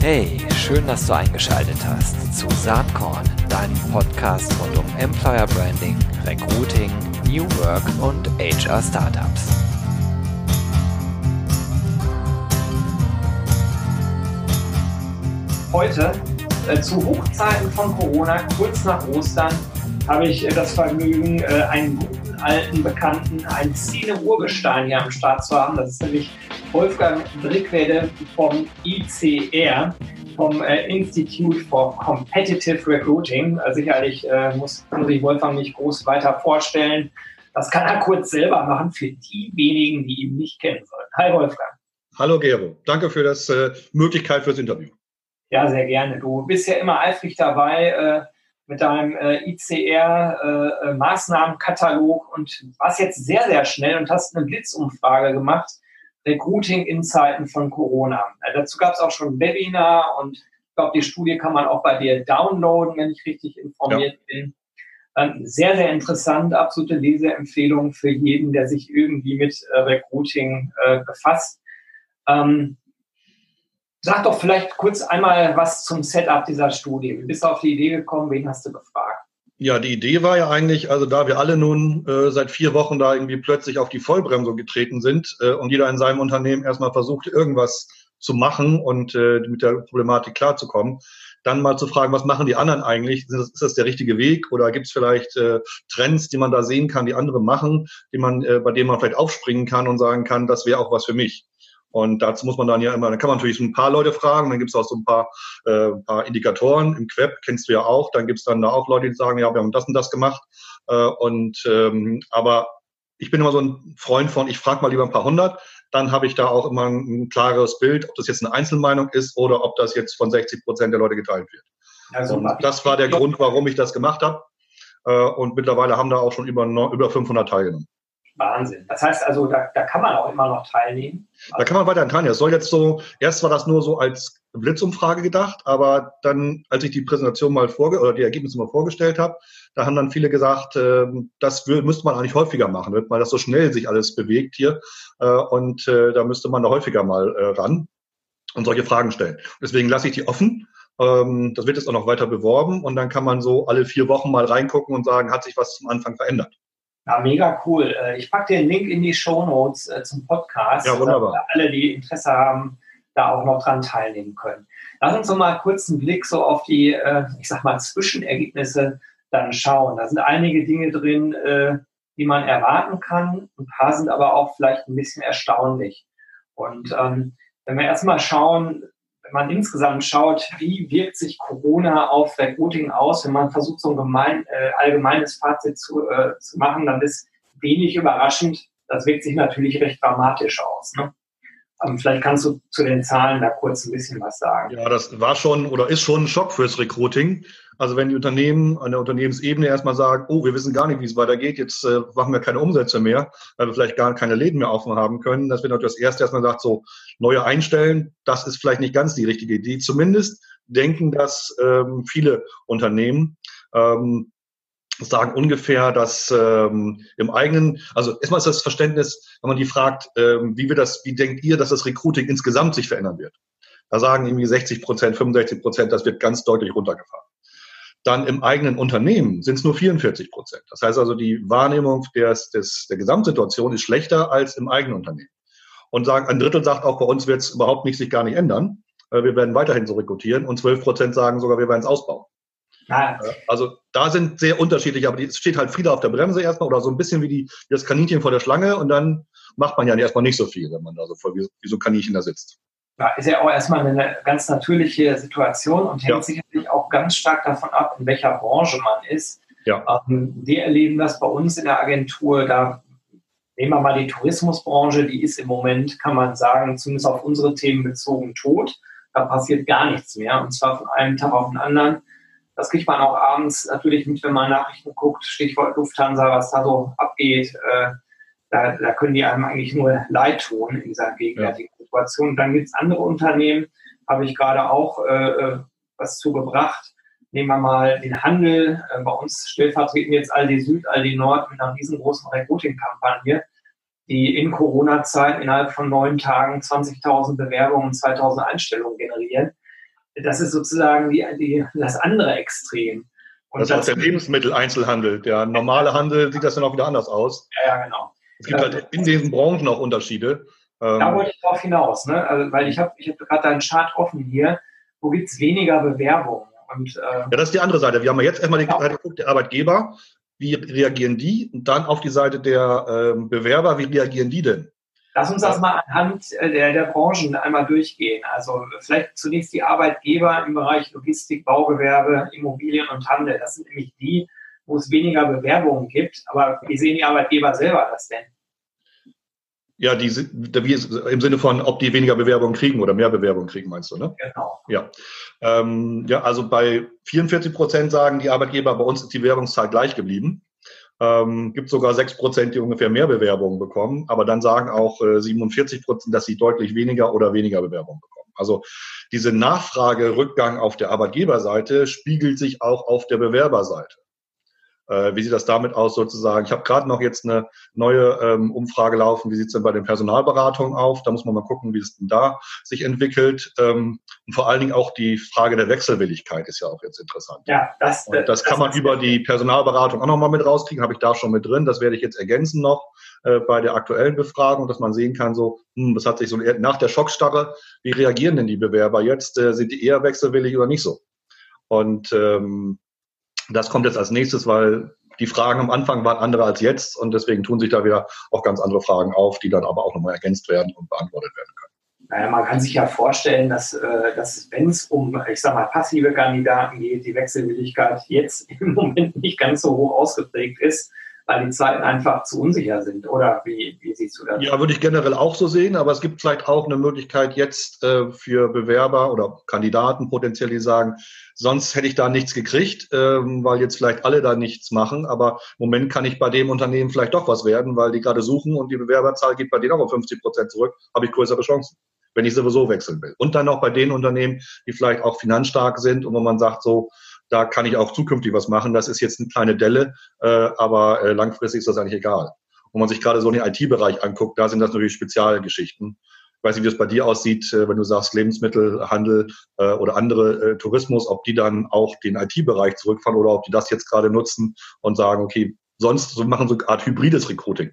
Hey, schön, dass du eingeschaltet hast zu Saatkorn, deinem Podcast rund um Employer Branding, Recruiting, New Work und HR Startups. Heute, zu Hochzeiten von Corona, kurz nach Ostern, habe ich das Vergnügen, einen guten alten Bekannten, einen Szene-Urgestein hier am Start zu haben. Das ist nämlich Wolfgang Brickwede vom ICR, vom Institute for Competitive Recruiting. Also sicherlich muss sich Wolfgang nicht groß weiter vorstellen. Das kann er kurz selber machen für die wenigen, die ihn nicht kennen sollen. Hi Wolfgang. Hallo Gero, danke für die Möglichkeit fürs Interview. Ja, sehr gerne. Du bist ja immer eifrig dabei mit deinem ICR-Maßnahmenkatalog und warst jetzt sehr, sehr schnell und hast eine Blitzumfrage gemacht. Recruiting in Zeiten von Corona. Dazu gab es auch schon ein Webinar und ich glaube, die Studie kann man auch bei dir downloaden, wenn ich richtig informiert bin. Sehr, sehr interessant, absolute Leseempfehlung für jeden, der sich irgendwie mit Recruiting befasst. Sag doch vielleicht kurz einmal was zum Setup dieser Studie. Wie bist du auf die Idee gekommen? Wen hast du befragt? Ja, die Idee war ja eigentlich, also da wir alle nun seit 4 Wochen da irgendwie plötzlich auf die Vollbremse getreten sind und jeder in seinem Unternehmen erstmal versucht, irgendwas zu machen und mit der Problematik klarzukommen, dann mal zu fragen, was machen die anderen eigentlich? Ist das der richtige Weg oder gibt es vielleicht Trends, die man da sehen kann, die andere machen, bei denen man vielleicht aufspringen kann und sagen kann, das wäre auch was für mich. Und dazu muss man dann ja immer, dann kann man natürlich so ein paar Leute fragen, dann gibt es auch so ein paar Indikatoren im Web, kennst du ja auch, dann gibt es dann da auch Leute, die sagen, ja, wir haben das und das gemacht. Aber ich bin immer so ein Freund von, ich frage mal lieber ein paar hundert, dann habe ich da auch immer ein klares Bild, ob das jetzt eine Einzelmeinung ist oder ob das jetzt von 60% der Leute geteilt wird. Also, und das war der Grund, warum ich das gemacht habe. Und mittlerweile haben da auch schon über 500 teilgenommen. Wahnsinn. Das heißt also, da kann man auch immer noch teilnehmen. Da kann man weiterhin teilnehmen. Das soll jetzt so, erst war das nur so als Blitzumfrage gedacht, aber dann, als ich die Präsentation die Ergebnisse mal vorgestellt habe, da haben dann viele gesagt, das müsste man eigentlich häufiger machen, weil das so schnell sich alles bewegt hier und da müsste man da häufiger mal ran und solche Fragen stellen. Deswegen lasse ich die offen. Das wird jetzt auch noch weiter beworben und dann kann man so alle 4 Wochen mal reingucken und sagen, hat sich was zum Anfang verändert. Ja, mega cool. Ich packe den Link in die Shownotes zum Podcast, ja, damit alle, die Interesse haben, da auch noch dran teilnehmen können. Lass uns noch mal kurz einen Blick so auf die, ich sag mal, Zwischenergebnisse dann schauen. Da sind einige Dinge drin, die man erwarten kann. Ein paar sind aber auch vielleicht ein bisschen erstaunlich. Und wenn wir erstmal schauen, wenn man insgesamt schaut, wie wirkt sich Corona auf Recruiting aus, wenn man versucht, so ein allgemeines Fazit zu machen, dann ist wenig überraschend, das wirkt sich natürlich recht dramatisch aus. Ne? Aber vielleicht kannst du zu den Zahlen da kurz ein bisschen was sagen. Ja, das war schon oder ist schon ein Schock fürs Recruiting. Also wenn die Unternehmen an der Unternehmensebene erstmal sagen, oh, wir wissen gar nicht, wie es weitergeht, jetzt machen wir keine Umsätze mehr, weil wir vielleicht gar keine Läden mehr offen haben können, dass wir natürlich das erste erstmal sagt, so neue einstellen, das ist vielleicht nicht ganz die richtige Idee. Zumindest denken das viele Unternehmen, sagen ungefähr, dass im eigenen, also erstmal ist das Verständnis, wenn man die fragt, wie denkt ihr, dass das Recruiting insgesamt sich verändern wird? Da sagen irgendwie 60%, 65%, das wird ganz deutlich runtergefahren. Dann im eigenen Unternehmen sind es nur 44%. Das heißt also, die Wahrnehmung der Gesamtsituation ist schlechter als im eigenen Unternehmen. Und sagen, ein Drittel sagt auch, bei uns wird es überhaupt nicht, sich gar nicht ändern. Wir werden weiterhin so rekrutieren. Und 12% sagen sogar, wir werden es ausbauen. Ah. Also da sind sehr unterschiedlich, aber es steht halt viel auf der Bremse erstmal oder so ein bisschen wie das Kaninchen vor der Schlange. Und dann macht man ja erstmal nicht so viel, wenn man da so voll wie so ein Kaninchen da sitzt. Ja, ist ja auch erstmal eine ganz natürliche Situation und hängt sicherlich auch ganz stark davon ab, in welcher Branche man ist. Ja. Wir erleben das bei uns in der Agentur, da nehmen wir mal die Tourismusbranche, die ist im Moment, kann man sagen, zumindest auf unsere Themen bezogen tot. Da passiert gar nichts mehr und zwar von einem Tag auf den anderen. Das kriegt man auch abends natürlich mit, wenn man Nachrichten guckt, Stichwort Lufthansa, was da so abgeht. Da können die einem eigentlich nur leid tun in dieser gegenwärtigen Situation. Und dann gibt es andere Unternehmen, habe ich gerade auch was zugebracht. Nehmen wir mal den Handel. Bei uns stellvertretend jetzt Aldi Süd, Aldi Nord mit einer riesengroßen Recruiting-Kampagne. die in Corona-Zeiten innerhalb von 9 Tagen 20.000 Bewerbungen und 2.000 Einstellungen generieren. Das ist sozusagen das andere Extrem. Und das ist auch der Lebensmitteleinzelhandel. Der normale Handel sieht das dann auch wieder anders aus. Ja, genau. Es gibt halt in diesen Branchen auch Unterschiede. Da wollte ich drauf hinaus, ne? Also, weil ich hab gerade da einen Chart offen hier. Wo gibt es weniger Bewerbungen? Und, ja, das ist die andere Seite. Wir haben ja jetzt erstmal die Seite geguckt, der Arbeitgeber. Wie reagieren die? Und dann auf die Seite der Bewerber. Wie reagieren die denn? Lass uns das mal anhand der Branchen einmal durchgehen. Also vielleicht zunächst die Arbeitgeber im Bereich Logistik, Baugewerbe, Immobilien und Handel. Das sind nämlich die, wo es weniger Bewerbungen gibt. Aber wie sehen die Arbeitgeber selber das denn? Ja, im Sinne von, ob die weniger Bewerbungen kriegen oder mehr Bewerbungen kriegen, meinst du, ne? Genau. Ja, also bei 44% sagen die Arbeitgeber, bei uns ist die Bewerbungszahl gleich geblieben. Gibt sogar 6%, die ungefähr mehr Bewerbungen bekommen, aber dann sagen auch 47%, dass sie deutlich weniger oder weniger Bewerbungen bekommen. Also diese Nachfragerückgang auf der Arbeitgeberseite spiegelt sich auch auf der Bewerberseite. Wie sieht das damit aus sozusagen? Ich habe gerade noch jetzt eine neue Umfrage laufen. Wie sieht es denn bei den Personalberatungen auf? Da muss man mal gucken, wie es denn da sich entwickelt. Und vor allen Dingen auch die Frage der Wechselwilligkeit ist ja auch jetzt interessant. Ja, das kann man über die Personalberatung auch nochmal mit rauskriegen. Habe ich da schon mit drin. Das werde ich jetzt ergänzen noch bei der aktuellen Befragung, dass man sehen kann, so, das hat sich so nach der Schockstarre, wie reagieren denn die Bewerber jetzt? Sind die eher wechselwillig oder nicht so? Und das kommt jetzt als nächstes, weil die Fragen am Anfang waren andere als jetzt und deswegen tun sich da wieder auch ganz andere Fragen auf, die dann aber auch nochmal ergänzt werden und beantwortet werden können. Naja, man kann sich ja vorstellen, dass wenn es um, ich sag mal, passive Kandidaten geht, die Wechselwilligkeit jetzt im Moment nicht ganz so hoch ausgeprägt ist, weil die Zeiten einfach zu unsicher sind. Oder wie siehst du das? Ja, würde ich generell auch so sehen, aber es gibt vielleicht auch eine Möglichkeit jetzt für Bewerber oder Kandidaten potenziell, die sagen, sonst hätte ich da nichts gekriegt, weil jetzt vielleicht alle da nichts machen, aber im Moment kann ich bei dem Unternehmen vielleicht doch was werden, weil die gerade suchen und die Bewerberzahl geht bei denen auch auf 50% zurück, habe ich größere Chancen, wenn ich sowieso wechseln will. Und dann auch bei den Unternehmen, die vielleicht auch finanzstark sind und wo man sagt so, da kann ich auch zukünftig was machen. Das ist jetzt eine kleine Delle, aber langfristig ist das eigentlich egal. Wenn man sich gerade so den IT-Bereich anguckt, da sind das natürlich Spezialgeschichten. Ich weiß nicht, wie das bei dir aussieht, wenn du sagst Lebensmittelhandel oder andere Tourismus, ob die dann auch den IT-Bereich zurückfahren oder ob die das jetzt gerade nutzen und sagen, okay, sonst so machen so eine Art hybrides Recruiting.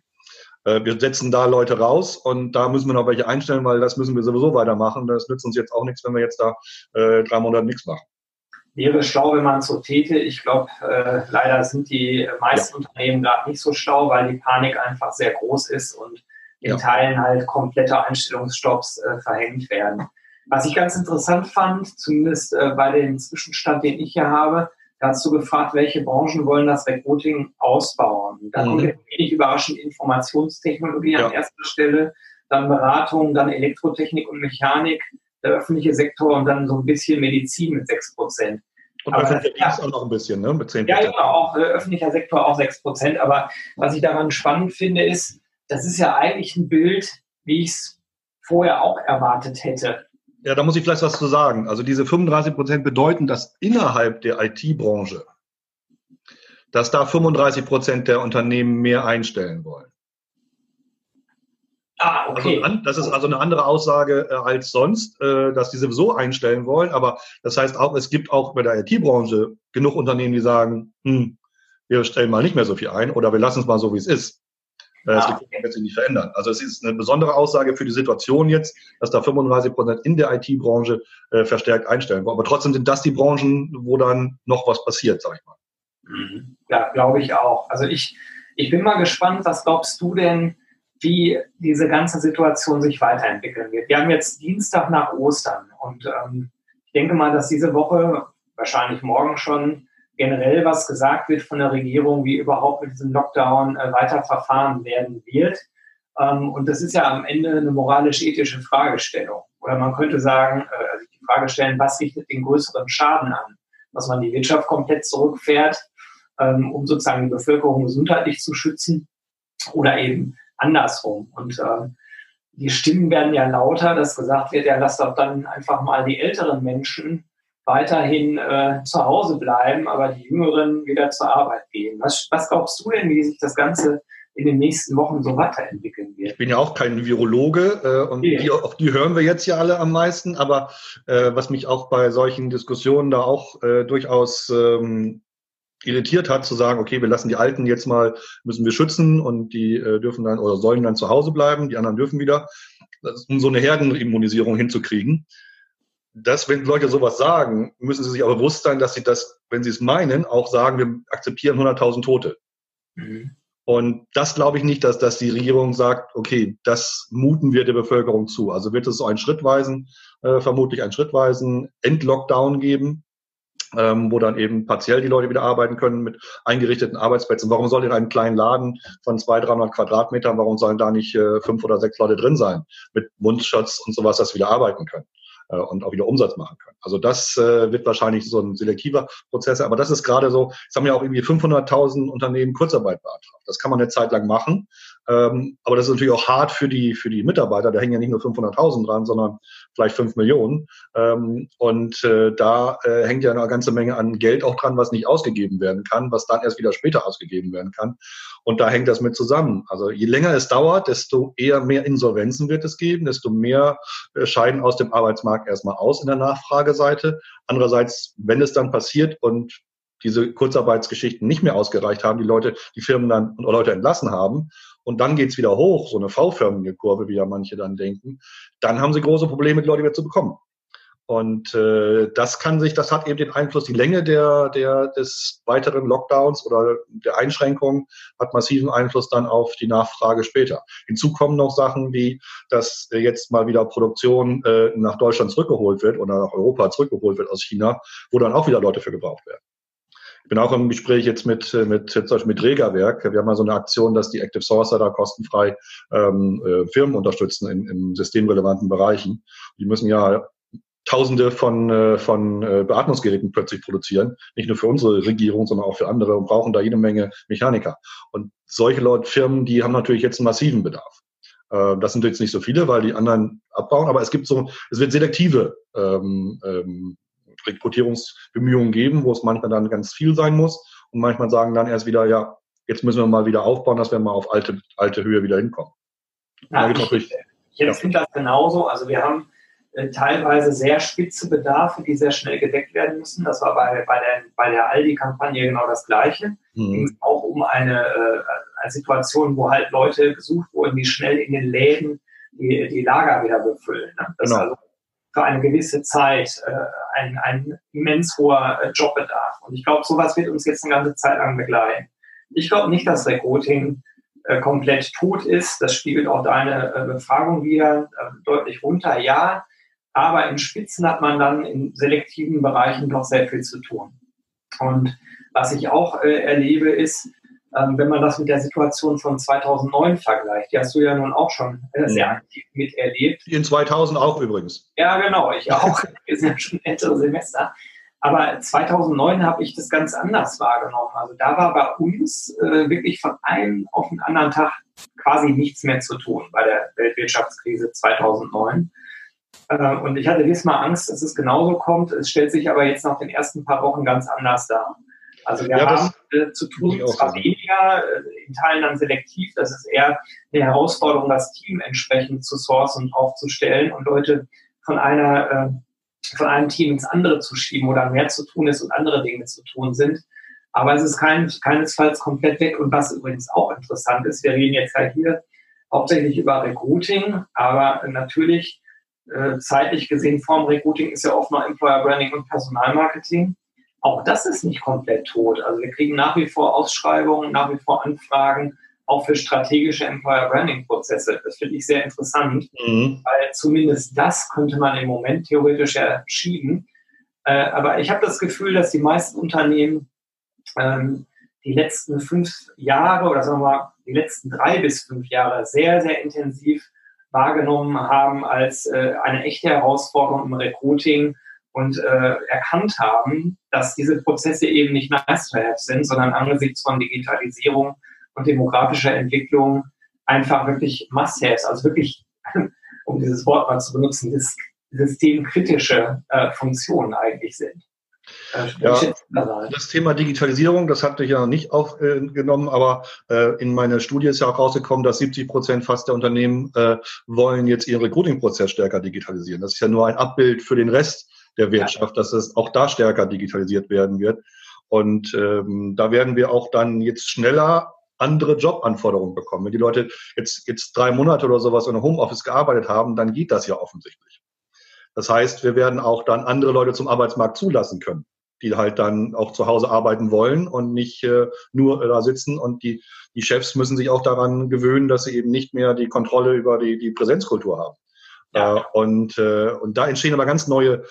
Wir setzen da Leute raus und da müssen wir noch welche einstellen, weil das müssen wir sowieso weitermachen. Das nützt uns jetzt auch nichts, wenn wir jetzt da 3 Monate nichts machen. Wäre schlau, wenn man es so täte. Ich glaube, leider sind die meisten Unternehmen gerade nicht so schlau, weil die Panik einfach sehr groß ist und in Teilen halt komplette Einstellungsstopps verhängt werden. Was ich ganz interessant fand, zumindest bei dem Zwischenstand, den ich hier habe, dazu gefragt, welche Branchen wollen das Recruiting ausbauen. Da kommt jetzt wenig überraschend Informationstechnologie an erster Stelle, dann Beratung, dann Elektrotechnik und Mechanik, der öffentliche Sektor und dann so ein bisschen Medizin mit 6%. Und öffentlicher Dienst auch noch ein bisschen, ne? Mit 10%. Ja, genau, auch öffentlicher Sektor auch 6%. Aber was ich daran spannend finde, ist, das ist ja eigentlich ein Bild, wie ich es vorher auch erwartet hätte. Ja, da muss ich vielleicht was zu sagen. Also diese 35% bedeuten, dass innerhalb der IT-Branche, dass da 35% der Unternehmen mehr einstellen wollen. Ah, okay. Also, das ist also eine andere Aussage als sonst, dass die sowieso einstellen wollen. Aber das heißt auch, es gibt auch bei der IT-Branche genug Unternehmen, die sagen, wir stellen mal nicht mehr so viel ein oder wir lassen es mal so, wie es ist. Das wird sich nicht verändern. Also es ist eine besondere Aussage für die Situation jetzt, dass da 35% in der IT-Branche verstärkt einstellen wollen. Aber trotzdem sind das die Branchen, wo dann noch was passiert, sag ich mal. Mhm. Ja, glaube ich auch. Also ich bin mal gespannt, was glaubst du denn, wie diese ganze Situation sich weiterentwickeln wird. Wir haben jetzt Dienstag nach Ostern und ich denke mal, dass diese Woche, wahrscheinlich morgen schon, generell was gesagt wird von der Regierung, wie überhaupt mit diesem Lockdown weiter verfahren werden wird. Und das ist ja am Ende eine moralisch-ethische Fragestellung. Oder man könnte sagen, also die Frage stellen, was richtet den größeren Schaden an? Dass man die Wirtschaft komplett zurückfährt, um sozusagen die Bevölkerung gesundheitlich zu schützen oder eben andersrum. Und die Stimmen werden ja lauter, dass gesagt wird, ja, lass doch dann einfach mal die älteren Menschen weiterhin zu Hause bleiben, aber die Jüngeren wieder zur Arbeit gehen. Was glaubst du denn, wie sich das Ganze in den nächsten Wochen so weiterentwickeln wird. Ich bin ja auch kein Virologe und ja. die hören wir jetzt ja alle am meisten, aber was mich auch bei solchen Diskussionen da auch durchaus irritiert hat, zu sagen, okay, wir lassen die Alten jetzt mal, müssen wir schützen und die dürfen dann oder sollen dann zu Hause bleiben, die anderen dürfen wieder, um so eine Herdenimmunisierung hinzukriegen. Dass, wenn Leute sowas sagen, müssen sie sich aber bewusst sein, dass sie das, wenn sie es meinen, auch sagen, wir akzeptieren 100.000 Tote. Mhm. Und das glaube ich nicht, dass die Regierung sagt, okay, das muten wir der Bevölkerung zu. Also wird es so einen schrittweisen, vermutlich einen schrittweisen Endlockdown geben, wo dann eben partiell die Leute wieder arbeiten können mit eingerichteten Arbeitsplätzen. Warum soll in einem kleinen Laden von 200, 300 Quadratmetern, warum sollen da nicht 5 oder 6 Leute drin sein mit Mundschutz und sowas, dass sie wieder arbeiten können und auch wieder Umsatz machen können? Also das wird wahrscheinlich so ein selektiver Prozess. Aber das ist gerade so, es haben ja auch irgendwie 500.000 Unternehmen Kurzarbeit beantragt. Das kann man eine Zeit lang machen. Aber das ist natürlich auch hart für die Mitarbeiter. Da hängen ja nicht nur 500.000 dran, sondern vielleicht 5 Millionen. Und da hängt ja eine ganze Menge an Geld auch dran, was nicht ausgegeben werden kann, was dann erst wieder später ausgegeben werden kann. Und da hängt das mit zusammen. Also je länger es dauert, desto eher mehr Insolvenzen wird es geben, desto mehr scheiden aus dem Arbeitsmarkt erstmal aus in der Nachfrageseite. Andererseits, wenn es dann passiert und diese Kurzarbeitsgeschichten nicht mehr ausgereicht haben, die Firmen dann oder Leute entlassen haben, und dann geht's wieder hoch, so eine V-förmige Kurve, wie ja manche dann denken, dann haben sie große Probleme, die Leute wieder zu bekommen. Und das hat eben den Einfluss, die Länge des weiteren Lockdowns oder der Einschränkungen hat massiven Einfluss dann auf die Nachfrage später. Hinzu kommen noch Sachen wie, dass jetzt mal wieder Produktion nach Deutschland zurückgeholt wird oder nach Europa zurückgeholt wird aus China, wo dann auch wieder Leute für gebraucht werden. Ich bin auch im Gespräch jetzt mit Rega-Werk. Wir haben mal so eine Aktion, dass die Active Sourcer da kostenfrei Firmen unterstützen in systemrelevanten Bereichen. Die müssen ja Tausende von Beatmungsgeräten plötzlich produzieren, nicht nur für unsere Regierung, sondern auch für andere und brauchen da jede Menge Mechaniker. Und solche Firmen, die haben natürlich jetzt einen massiven Bedarf. Das sind jetzt nicht so viele, weil die anderen abbauen, aber es wird selektive Rekrutierungsbemühungen geben, wo es manchmal dann ganz viel sein muss und manchmal sagen dann erst wieder, ja, jetzt müssen wir mal wieder aufbauen, dass wir mal auf alte Höhe wieder hinkommen. Ja, ich finde das genauso. Also wir haben teilweise sehr spitze Bedarfe, die sehr schnell gedeckt werden müssen. Das war bei der Aldi-Kampagne genau das Gleiche. Mhm. Ging es auch um eine Situation, wo halt Leute gesucht wurden, die schnell in den Läden die Lager wieder befüllen. Ne? Das genau. Also für eine gewisse Zeit ein immens hoher Jobbedarf. Und ich glaube, sowas wird uns jetzt eine ganze Zeit lang begleiten. Ich glaube nicht, dass Recruiting komplett tot ist. Das spiegelt auch deine Befragung wieder deutlich runter. Ja, aber in Spitzen hat man dann in selektiven Bereichen doch sehr viel zu tun. Und was ich auch erlebe ist, wenn man das mit der Situation von 2009 vergleicht, die hast du ja nun auch schon sehr aktiv miterlebt. In 2000 auch übrigens. Ja, genau, ich auch. Wir sind ja schon ältere Semester. Aber 2009 habe ich das ganz anders wahrgenommen. Also da war bei uns wirklich von einem auf den anderen Tag quasi nichts mehr zu tun bei der Weltwirtschaftskrise 2009. Und ich hatte diesmal Angst, dass es genauso kommt. Es stellt sich aber jetzt nach den ersten paar Wochen ganz anders dar. Also wir haben zu tun, zwar weniger, in Teilen dann selektiv. Das ist eher eine Herausforderung, das Team entsprechend zu sourcen und aufzustellen und Leute von einem Team ins andere zu schieben oder mehr zu tun ist und andere Dinge zu tun sind. Aber es ist keinesfalls komplett weg. Und was übrigens auch interessant ist, wir reden jetzt ja hier hauptsächlich über Recruiting, aber natürlich zeitlich gesehen vorm Recruiting ist ja oft noch Employer Branding und Personalmarketing. Auch das ist nicht komplett tot. Also wir kriegen nach wie vor Ausschreibungen, nach wie vor Anfragen, auch für strategische Employer-Branding-Prozesse. Das finde ich sehr interessant, weil zumindest das könnte man im Moment theoretisch schieben. Aber ich habe das Gefühl, dass die meisten Unternehmen die letzten 5 Jahre oder sagen wir mal die letzten 3 bis 5 Jahre sehr, sehr intensiv wahrgenommen haben als eine echte Herausforderung im Recruiting und erkannt haben, dass diese Prozesse eben nicht nice to have sind, sondern angesichts von Digitalisierung und demografischer Entwicklung einfach wirklich must-haves, also wirklich, um dieses Wort mal zu benutzen, systemkritische Funktionen eigentlich sind. Ja, das Thema Digitalisierung, das hatte ich ja noch nicht aufgenommen, aber in meiner Studie ist ja auch rausgekommen, dass 70% fast der Unternehmen wollen jetzt ihren Recruiting-Prozess stärker digitalisieren. Das ist ja nur ein Abbild für den Rest der Wirtschaft, dass es auch da stärker digitalisiert werden wird. Und da werden wir auch dann jetzt schneller andere Jobanforderungen bekommen. Wenn die Leute jetzt 3 Monate oder sowas in einem Homeoffice gearbeitet haben, dann geht das ja offensichtlich. Das heißt, wir werden auch dann andere Leute zum Arbeitsmarkt zulassen können, die halt dann auch zu Hause arbeiten wollen und nicht nur da sitzen. Und die Chefs müssen sich auch daran gewöhnen, dass sie eben nicht mehr die Kontrolle über die Präsenzkultur haben. Ja. Und da entstehen aber ganz neue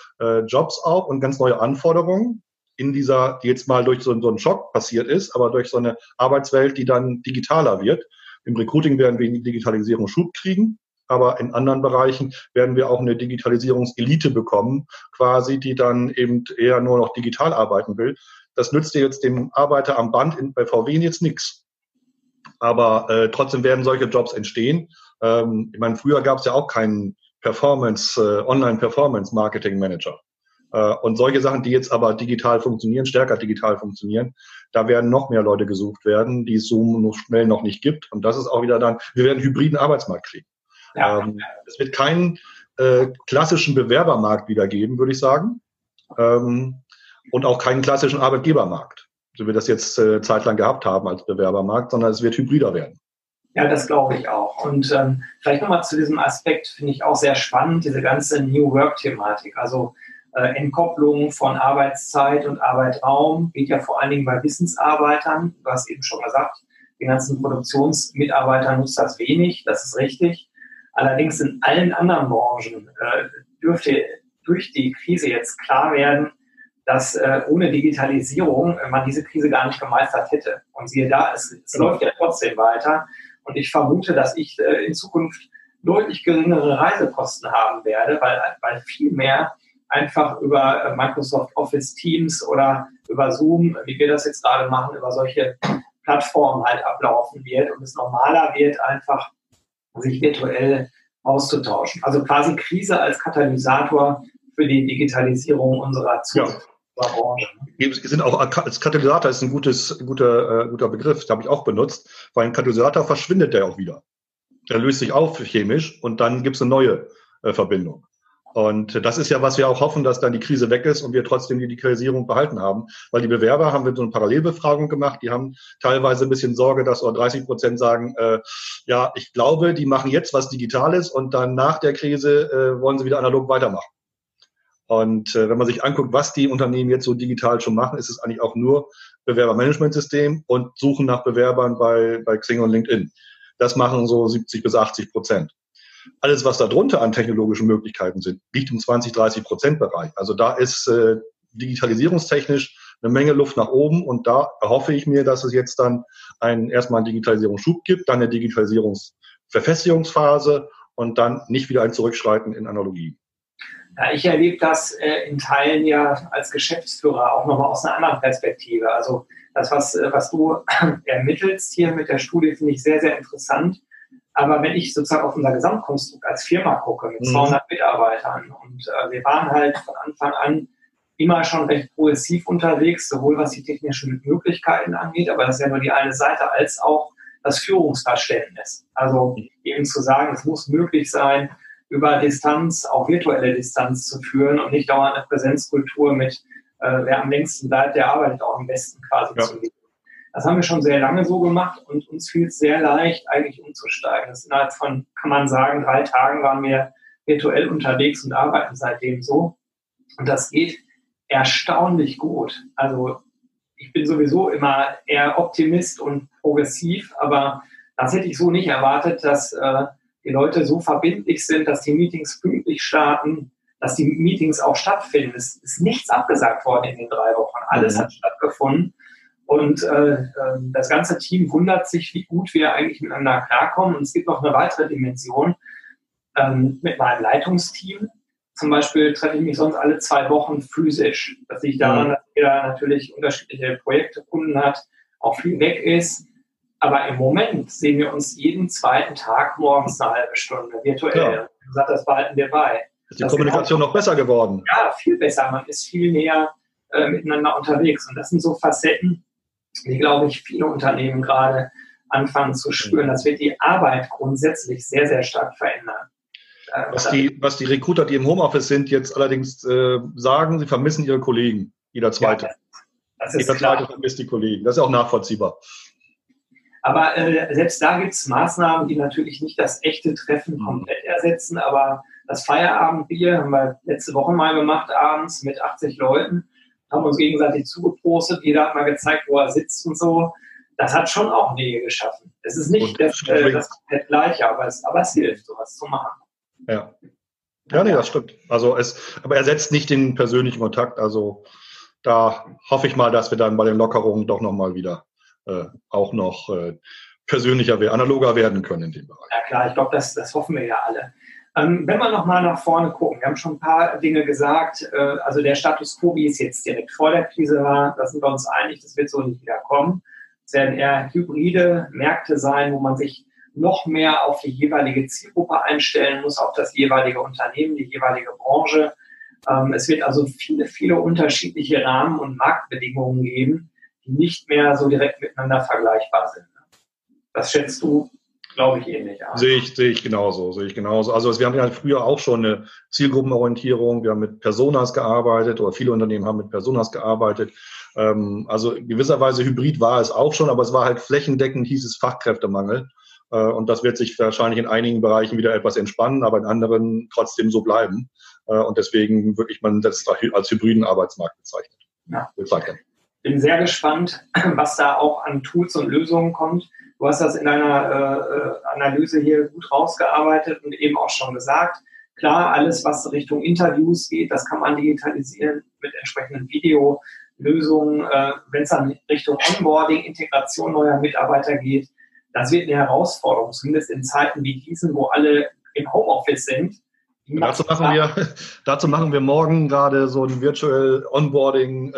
Jobs auch und ganz neue Anforderungen in dieser, die jetzt mal durch so einen Schock passiert ist, aber durch so eine Arbeitswelt, die dann digitaler wird. Im Recruiting werden wir die Digitalisierung Schub kriegen. Aber in anderen Bereichen werden wir auch eine Digitalisierungselite bekommen, quasi, die dann eben eher nur noch digital arbeiten will. Das nützt dir jetzt dem Arbeiter am Band bei VW jetzt nichts. Aber trotzdem werden solche Jobs entstehen. Ich meine, früher gab es ja auch keinen Online-Performance-Marketing-Manager. Und solche Sachen, die jetzt aber digital funktionieren, stärker digital funktionieren, da werden noch mehr Leute gesucht werden, die es so schnell noch nicht gibt. Und das ist auch wieder dann, wir werden einen hybriden Arbeitsmarkt kriegen. Ja. Es wird keinen klassischen Bewerbermarkt wieder geben, würde ich sagen, und auch keinen klassischen Arbeitgebermarkt, so wir das jetzt zeitlang gehabt haben als Bewerbermarkt, sondern es wird hybrider werden. Ja, das glaube ich auch. Und vielleicht nochmal zu diesem Aspekt, finde ich auch sehr spannend, diese ganze New Work-Thematik, also Entkopplung von Arbeitszeit und Arbeitsraum, geht ja vor allen Dingen bei Wissensarbeitern, du hast eben schon gesagt, den ganzen Produktionsmitarbeitern nutzt das wenig, das ist richtig. Allerdings in allen anderen Branchen dürfte durch die Krise jetzt klar werden, dass ohne Digitalisierung man diese Krise gar nicht gemeistert hätte. Und siehe da, es läuft ja trotzdem weiter. Und ich vermute, dass ich in Zukunft deutlich geringere Reisekosten haben werde, weil viel mehr einfach über Microsoft Office Teams oder über Zoom, wie wir das jetzt gerade machen, über solche Plattformen halt ablaufen wird und es normaler wird, einfach sich virtuell auszutauschen. Also quasi Krise als Katalysator für die Digitalisierung unserer Zukunft. Ja. Sind auch als Katalysator ist ein guter Begriff, den habe ich auch benutzt, weil ein Katalysator verschwindet der auch wieder. Der löst sich auf chemisch und dann gibt es eine neue Verbindung. Und das ist ja, was wir auch hoffen, dass dann die Krise weg ist und wir trotzdem die Digitalisierung behalten haben. Weil die Bewerber, haben wir so eine Parallelbefragung gemacht, die haben teilweise ein bisschen Sorge, dass 30% sagen, ja, ich glaube, die machen jetzt was Digitales und dann nach der Krise wollen sie wieder analog weitermachen. Und wenn man sich anguckt, was die Unternehmen jetzt so digital schon machen, ist es eigentlich auch nur Bewerbermanagementsystem und Suchen nach Bewerbern bei Xing und LinkedIn. Das machen so 70-80%. Alles, was da drunter an technologischen Möglichkeiten sind, liegt im 20-30%-Bereich. Also da ist digitalisierungstechnisch eine Menge Luft nach oben und da erhoffe ich mir, dass es jetzt dann erstmal einen Digitalisierungsschub gibt, dann eine Digitalisierungsverfestigungsphase und dann nicht wieder ein Zurückschreiten in Analogie. Ja, ich erlebe das in Teilen ja als Geschäftsführer auch nochmal aus einer anderen Perspektive. Also das, was du ermittelst hier mit der Studie, finde ich sehr, sehr interessant. Aber wenn ich sozusagen auf unser Gesamtkonstrukt als Firma gucke, mit 200 Mitarbeitern, und wir waren halt von Anfang an immer schon recht progressiv unterwegs, sowohl was die technischen Möglichkeiten angeht, aber das ist ja nur die eine Seite, als auch das Führungsverständnis. Also eben zu sagen, es muss möglich sein, über Distanz, auch virtuelle Distanz zu führen und nicht dauernd eine Präsenzkultur mit, wer am längsten bleibt, der arbeitet auch am besten quasi zu leben. Das haben wir schon sehr lange so gemacht und uns fiel es sehr leicht, eigentlich umzusteigen. Das innerhalb von, kann man sagen, 3 Tagen waren wir virtuell unterwegs und arbeiten seitdem so. Und das geht erstaunlich gut. Also ich bin sowieso immer eher Optimist und progressiv, aber das hätte ich so nicht erwartet, dass die Leute so verbindlich sind, dass die Meetings pünktlich starten, dass die Meetings auch stattfinden. Es ist nichts abgesagt worden in den 3 Wochen. Alles hat stattgefunden. Und das ganze Team wundert sich, wie gut wir eigentlich miteinander klarkommen. Und es gibt noch eine weitere Dimension. Mit meinem Leitungsteam zum Beispiel treffe ich mich sonst alle 2 Wochen physisch. Das liegt daran, dass jeder natürlich unterschiedliche Projekte, Kunden hat, auch viel weg ist. Aber im Moment sehen wir uns jeden 2. Tag morgens eine halbe Stunde virtuell. Ja. Wie gesagt, das behalten wir bei. Ist die Kommunikation noch besser geworden? Ja, viel besser. Man ist viel näher miteinander unterwegs. Und das sind so Facetten, die, glaube ich, viele Unternehmen gerade anfangen zu spüren. Das wird die Arbeit grundsätzlich sehr, sehr stark verändern. Was die Recruiter, die im Homeoffice sind, jetzt allerdings sagen, sie vermissen ihre Kollegen, jeder Zweite. Ja, das ist jeder Zweite vermisst die Kollegen. Das ist auch nachvollziehbar. Aber selbst da gibt es Maßnahmen, die natürlich nicht das echte Treffen komplett ersetzen, aber das Feierabendbier haben wir letzte Woche mal gemacht, abends mit 80 Leuten, haben uns gegenseitig zugeprostet, jeder hat mal gezeigt, wo er sitzt und so. Das hat schon auch Nähe geschaffen. Es ist nicht das komplett Gleiche, aber es hilft, sowas zu machen. Ja, ja, nee, das stimmt. Also aber ersetzt nicht den persönlichen Kontakt. Also da hoffe ich mal, dass wir dann bei den Lockerungen doch nochmal wieder auch noch persönlicher, analoger werden können in dem Bereich. Ja klar, ich glaube, das hoffen wir ja alle. Wenn wir nochmal nach vorne gucken, wir haben schon ein paar Dinge gesagt, also der Status quo, wie es jetzt direkt vor der Krise war, da sind wir uns einig, das wird so nicht wieder kommen. Es werden eher hybride Märkte sein, wo man sich noch mehr auf die jeweilige Zielgruppe einstellen muss, auf das jeweilige Unternehmen, die jeweilige Branche. Es wird also viele, viele unterschiedliche Rahmen- und Marktbedingungen geben, die nicht mehr so direkt miteinander vergleichbar sind. Das schätzt du, glaube ich, ähnlich an. Sehe ich genauso. Also wir haben ja früher auch schon eine Zielgruppenorientierung, wir haben mit Personas gearbeitet oder viele Unternehmen haben mit Personas gearbeitet. Also in gewisser Weise hybrid war es auch schon, aber es war halt flächendeckend, hieß es Fachkräftemangel. Und das wird sich wahrscheinlich in einigen Bereichen wieder etwas entspannen, aber in anderen trotzdem so bleiben. Und deswegen würde ich man das als hybriden Arbeitsmarkt bezeichnen. Ja. Bin sehr gespannt, was da auch an Tools und Lösungen kommt. Du hast das in deiner Analyse hier gut rausgearbeitet und eben auch schon gesagt. Klar, alles, was Richtung Interviews geht, das kann man digitalisieren mit entsprechenden Videolösungen. Wenn es dann Richtung Onboarding, Integration neuer Mitarbeiter geht, das wird eine Herausforderung, zumindest in Zeiten wie diesen, wo alle im Homeoffice sind. Dazu machen wir morgen gerade so ein Virtual Onboarding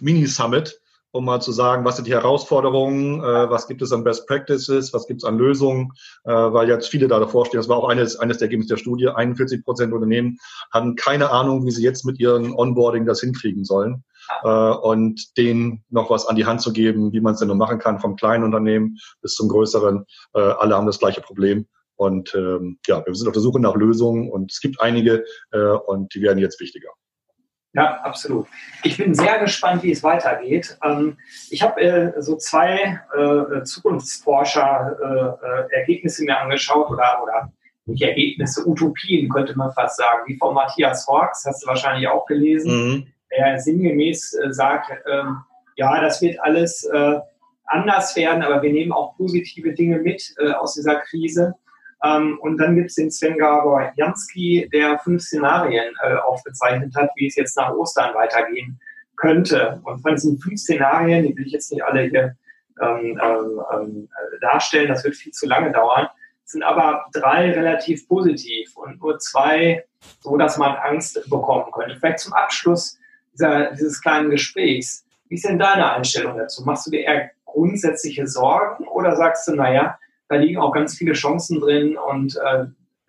Mini-Summit, um mal zu sagen, was sind die Herausforderungen, was gibt es an Best Practices, was gibt es an Lösungen, weil jetzt viele da davor stehen. Das war auch eines der Ergebnisse der Studie. 41% Unternehmen haben keine Ahnung, wie sie jetzt mit ihrem Onboarding das hinkriegen sollen. Und denen noch was an die Hand zu geben, wie man es denn nur machen kann, vom kleinen Unternehmen bis zum größeren. Alle haben das gleiche Problem. Und wir sind auf der Suche nach Lösungen und es gibt einige und die werden jetzt wichtiger. Ja, absolut. Ich bin sehr gespannt, wie es weitergeht. Ich habe so zwei Zukunftsforscher-Ergebnisse mir angeschaut oder nicht Ergebnisse, Utopien könnte man fast sagen, wie von Matthias Horx, hast du wahrscheinlich auch gelesen, der sinngemäß sagt, das wird alles anders werden, aber wir nehmen auch positive Dinge mit aus dieser Krise. Und dann gibt es den Sven Gabor Jansky, der 5 Szenarien aufgezeichnet hat, wie es jetzt nach Ostern weitergehen könnte. Und von diesen 5 Szenarien, die will ich jetzt nicht alle hier darstellen, das wird viel zu lange dauern, sind aber 3 relativ positiv und nur 2, so dass man Angst bekommen könnte. Vielleicht zum Abschluss dieses kleinen Gesprächs. Wie ist denn deine Einstellung dazu? Machst du dir eher grundsätzliche Sorgen oder sagst du, da liegen auch ganz viele Chancen drin und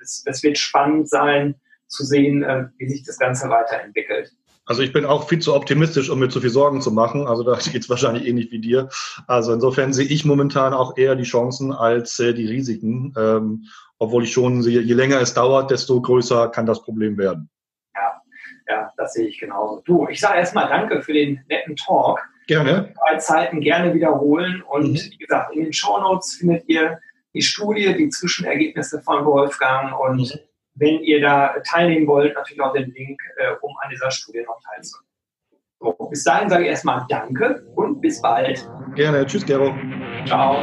es wird spannend sein zu sehen, wie sich das Ganze weiterentwickelt. Also ich bin auch viel zu optimistisch, um mir zu viel Sorgen zu machen. Also da geht es wahrscheinlich ähnlich wie dir. Also insofern sehe ich momentan auch eher die Chancen als die Risiken. Obwohl ich schon sehe, je länger es dauert, desto größer kann das Problem werden. Ja, das sehe ich genauso. Du, ich sage erstmal danke für den netten Talk. Gerne. Bei Zeiten gerne wiederholen. Und wie gesagt, in den Shownotes findet ihr die Studie, die Zwischenergebnisse von Wolfgang. Und wenn ihr da teilnehmen wollt, natürlich auch den Link, um an dieser Studie noch teilzunehmen. So, bis dahin sage ich erstmal danke und bis bald. Gerne. Tschüss, Gero. Ciao.